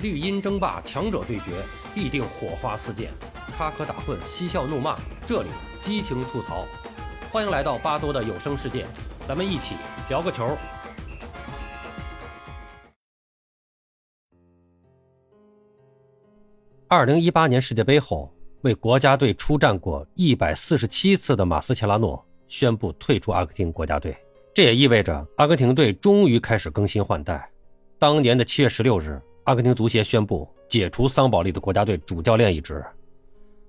绿茵争霸，强者对决，必定火花四溅，插科打诨，嬉笑怒骂，这里激情吐槽。欢迎来到巴多的有声世界，咱们一起聊个球。2018年世界杯后，为国家队出战过147次的马斯切拉诺宣布退出阿根廷国家队，这也意味着阿根廷队终于开始更新换代。当年的7月16日，阿根廷足协宣布解除桑保利的国家队主教练一职。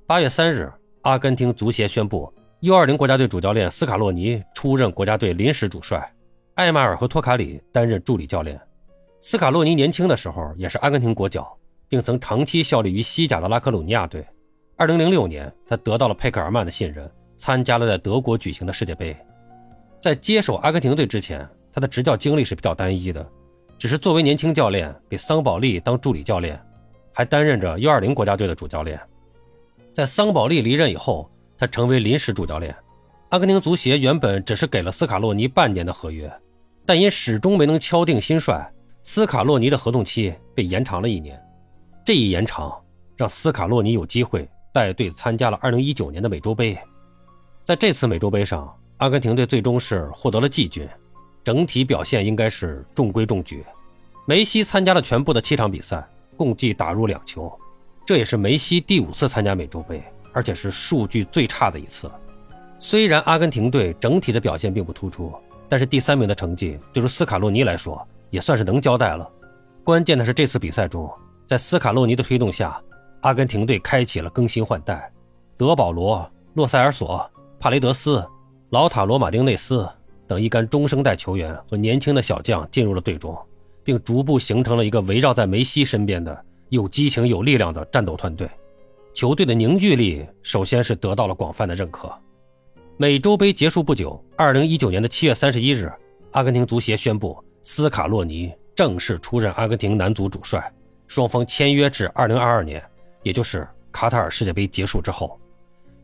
8月3日，阿根廷足协宣布 U20 国家队主教练斯卡洛尼出任国家队临时主帅，艾马尔和托卡里担任助理教练。斯卡洛尼年轻的时候也是阿根廷国脚，并曾长期效力于西甲的拉科鲁尼亚队。2006年，他得到了佩克尔曼的信任，参加了在德国举行的世界杯。在接手阿根廷队之前，他的执教经历是比较单一的，只是作为年轻教练给桑保利当助理教练，还担任着 U20 国家队的主教练。在桑保利离任以后，他成为临时主教练。阿根廷足协原本只是给了斯卡洛尼半年的合约，但因始终没能敲定新帅，斯卡洛尼的合同期被延长了一年。这一延长让斯卡洛尼有机会带队参加了2019年的美洲杯。在这次美洲杯上，阿根廷队最终是获得了季军，整体表现应该是中规中矩。梅西参加了全部的7场比赛，共计打入2球，这也是梅西第5次参加美洲杯，而且是数据最差的一次。虽然阿根廷队整体的表现并不突出，但是第3名的成绩对于斯卡洛尼来说也算是能交代了。关键的是这次比赛中，在斯卡洛尼的推动下，阿根廷队开启了更新换代，德保罗、洛塞尔索、帕雷德斯、老塔罗马丁内斯等一干中生代球员和年轻的小将进入了队中，并逐步形成了一个围绕在梅西身边的有激情有力量的战斗团队。球队的凝聚力首先是得到了广泛的认可。美洲杯结束不久，2019年的7月31日，阿根廷足协宣布斯卡洛尼正式出任阿根廷男足主帅，双方签约至2022年，也就是卡塔尔世界杯结束之后。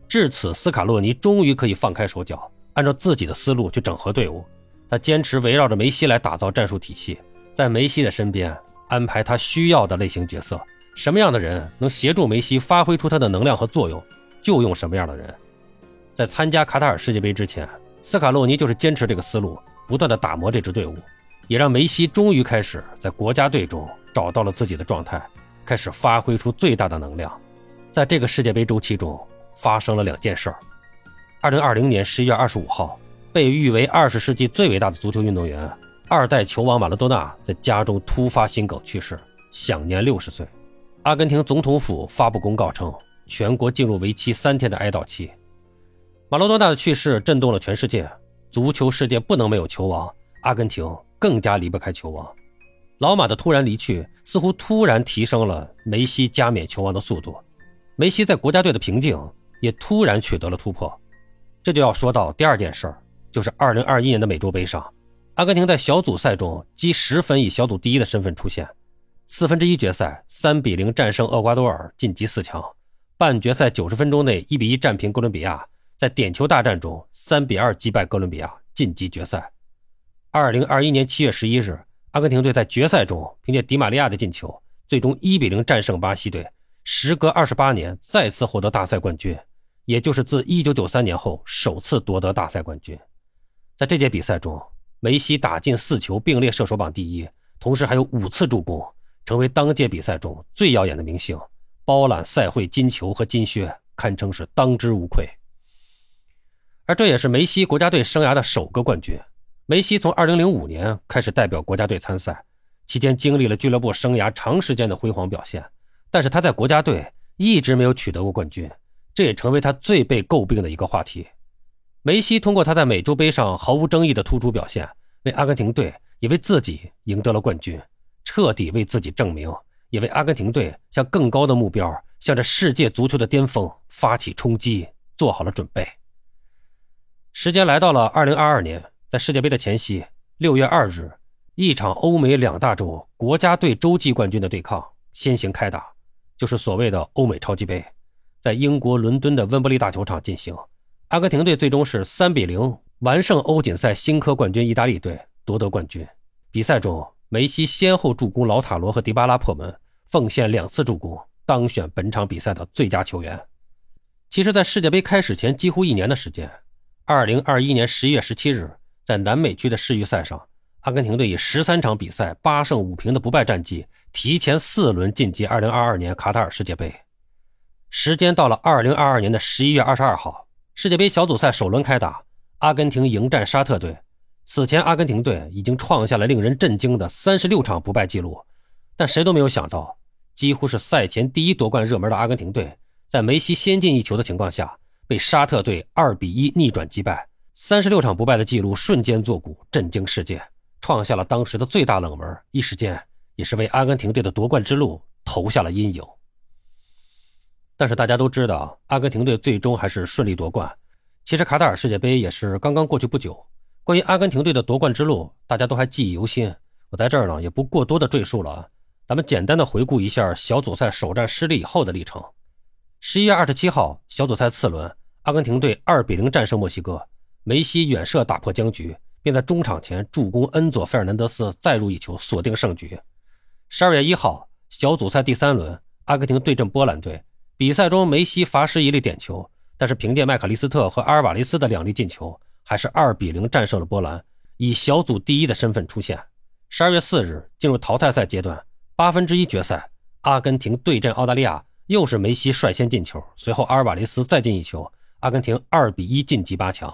至此，斯卡洛尼终于可以放开手脚，按照自己的思路去整合队伍。他坚持围绕着梅西来打造战术体系，在梅西的身边安排他需要的类型角色，什么样的人能协助梅西发挥出他的能量和作用，就用什么样的人。在参加卡塔尔世界杯之前，斯卡洛尼就是坚持这个思路，不断地打磨这支队伍，也让梅西终于开始在国家队中找到了自己的状态，开始发挥出最大的能量。在这个世界杯周期中发生了2件事儿。2020年11月25号，被誉为20世纪最伟大的足球运动员、二代球王马拉多纳在家中突发心梗去世，享年60岁。阿根廷总统府发布公告称，全国进入为期3天的哀悼期。马拉多纳的去世震动了全世界，足球世界不能没有球王，阿根廷更加离不开球王。老马的突然离去似乎突然提升了梅西加冕球王的速度，梅西在国家队的瓶颈也突然取得了突破。这就要说到第2件事儿，就是2021年的美洲杯上，阿根廷在小组赛中积10分，以小组第1的身份出现。1/4决赛3-0战胜厄瓜多尔晋级4强，半决赛90分钟内1-1战平哥伦比亚，在点球大战中3-2击败哥伦比亚晋级决赛。2021年7月11日，阿根廷队在决赛中凭借迪玛利亚的进球，最终1-0战胜巴西队，时隔28年再次获得大赛冠军，也就是自1993年后首次夺得大赛冠军。在这届比赛中，梅西打进4球并列射手榜第一，同时还有5次助攻，成为当届比赛中最耀眼的明星，包揽赛会金球和金靴，堪称是当之无愧。而这也是梅西国家队生涯的首个冠军。梅西从2005年开始代表国家队参赛，期间经历了俱乐部生涯长时间的辉煌表现，但是他在国家队一直没有取得过冠军，这也成为他最被诟病的一个话题。梅西通过他在美洲杯上毫无争议的突出表现，为阿根廷队也为自己赢得了冠军，彻底为自己证明，也为阿根廷队向更高的目标，向着世界足球的巅峰发起冲击，做好了准备。时间来到了2022年，在世界杯的前夕6月2日，一场欧美2大洲国家队洲际冠军的对抗先行开打，就是所谓的欧美超级杯，在英国伦敦的温布利大球场进行。阿根廷队最终是3-0完胜欧锦赛新科冠军意大利队，夺得冠军。比赛中，梅西先后助攻老塔罗和迪巴拉破门，奉献2次助攻，当选本场比赛的最佳球员。其实在世界杯开始前几乎1年的时间，2021年11月17日在南美区的世预赛上，阿根廷队以13场比赛8胜5平的不败战绩提前4轮晋级2022年卡塔尔世界杯。时间到了2022年的11月22号，世界杯小组赛首轮开打，阿根廷迎战沙特队。此前阿根廷队已经创下了令人震惊的36场不败记录，但谁都没有想到，几乎是赛前第一夺冠热门的阿根廷队，在梅西先进一球的情况下被沙特队2-1逆转击败，36场不败的记录瞬间作古，震惊世界，创下了当时的最大冷门，一时间也是为阿根廷队的夺冠之路投下了阴影。但是大家都知道，阿根廷队最终还是顺利夺冠。其实卡塔尔世界杯也是刚刚过去不久，关于阿根廷队的夺冠之路大家都还记忆犹新，我在这儿呢也不过多的赘述了，咱们简单的回顾一下小组赛首战失利以后的历程。11月27号小组赛次轮，阿根廷队2-0战胜墨西哥，梅西远射打破僵局，并在中场前助攻恩佐费尔南德斯再入一球锁定胜局。12月1号小组赛第三轮，阿根廷对阵波兰队，比赛中梅西罚失一粒点球，但是凭借麦克利斯特和阿尔瓦雷斯的2粒进球，还是2-0战胜了波兰，以小组第1的身份出现。12月4日进入淘汰赛阶段，1/8决赛，阿根廷对阵澳大利亚，又是梅西率先进球，随后阿尔瓦雷斯再进一球，阿根廷2-1晋级8强。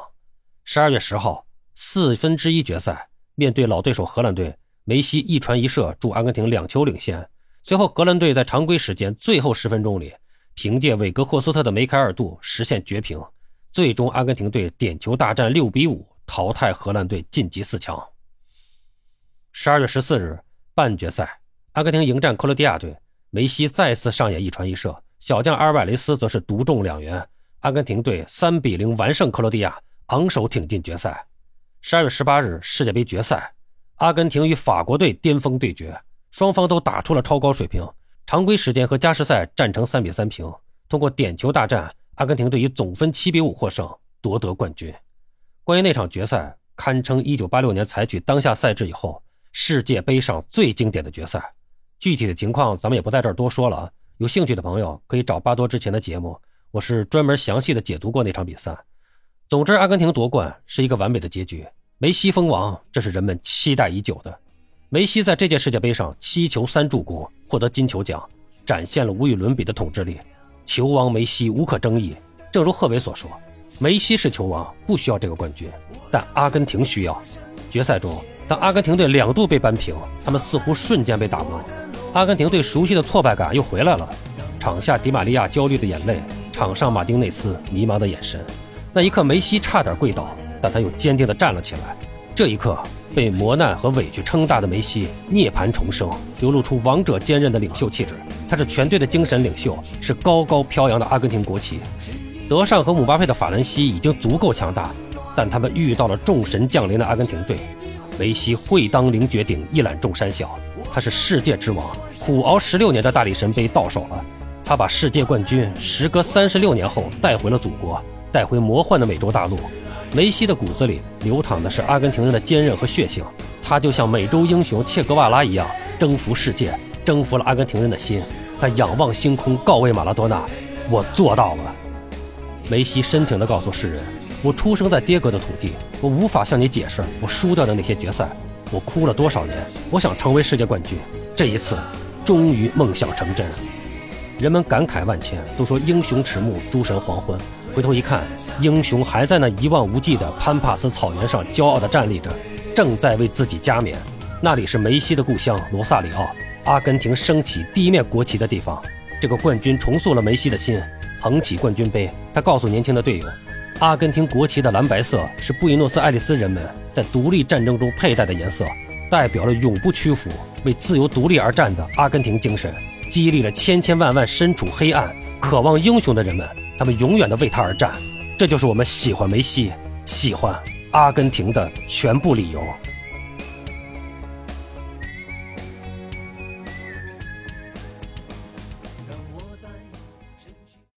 12月10号1/4决赛，面对老对手荷兰队，梅西一传一射助阿根廷2球领先，随后荷兰队在常规时间最后10分钟里，凭借韦格霍斯特的梅开二度实现绝平，最终阿根廷队点球大战6-5淘汰荷兰队晋级4强。12月14日半决赛，阿根廷迎战克罗地亚队，梅西再次上演一传一射，小将阿尔瓦雷斯则是独中2元，阿根廷队3-0完胜克罗地亚，昂首挺进决赛。12月18日世界杯决赛，阿根廷与法国队巅峰对决，双方都打出了超高水平，常规时间和加时赛战成3-3平，通过点球大战，阿根廷队以总分7-5获胜，夺得冠军。关于那场决赛，堪称1986年采取当下赛制以后世界杯上最经典的决赛，具体的情况咱们也不在这儿多说了啊，有兴趣的朋友可以找巴多之前的节目，我是专门详细的解读过那场比赛。总之，阿根廷夺冠是一个完美的结局，梅西封王这是人们期待已久的。梅西在这届世界杯上7球3助攻获得金球奖，展现了无与伦比的统治力，球王梅西无可争议。正如贺炜所说，梅西是球王，不需要这个冠军，但阿根廷需要。决赛中当阿根廷队2度被扳平，他们似乎瞬间被打懵，阿根廷队熟悉的挫败感又回来了，场下迪玛利亚焦虑的眼泪，场上马丁内斯迷茫的眼神，那一刻梅西差点跪倒，但他又坚定地站了起来。这一刻被磨难和委屈撑大的梅西涅槃重生，流露出王者坚韧的领袖气质，他是全队的精神领袖，是高高飘扬的阿根廷国旗。德尚和姆巴佩的法兰西已经足够强大，但他们遇到了众神降临的阿根廷队，梅西会当凌绝顶，一览众山小，他是世界之王，苦熬16年的大力神杯到手了，他把世界冠军时隔36年后带回了祖国，带回魔幻的美洲大陆。梅西的骨子里流淌的是阿根廷人的坚韧和血性，他就像美洲英雄切格瓦拉一样征服世界，征服了阿根廷人的心，他仰望星空告慰马拉多纳，我做到了。梅西深情地告诉世人，我出生在爹哥的土地，我无法向你解释我输掉的那些决赛，我哭了多少年，我想成为世界冠军，这一次终于梦想成真。人们感慨万千，都说英雄迟暮，诸神黄昏，回头一看，英雄还在那一望无际的潘帕斯草原上骄傲地站立着，正在为自己加冕。那里是梅西的故乡罗萨里奥，阿根廷升起第一面国旗的地方。这个冠军重塑了梅西的心，捧起冠军杯，他告诉年轻的队友，阿根廷国旗的蓝白色是布宜诺斯艾利斯人们在独立战争中佩戴的颜色，代表了永不屈服、为自由独立而战的阿根廷精神，激励了千万身处黑暗、渴望英雄的人们，他们永远的为他而战。这就是我们喜欢梅西、喜欢阿根廷的全部理由。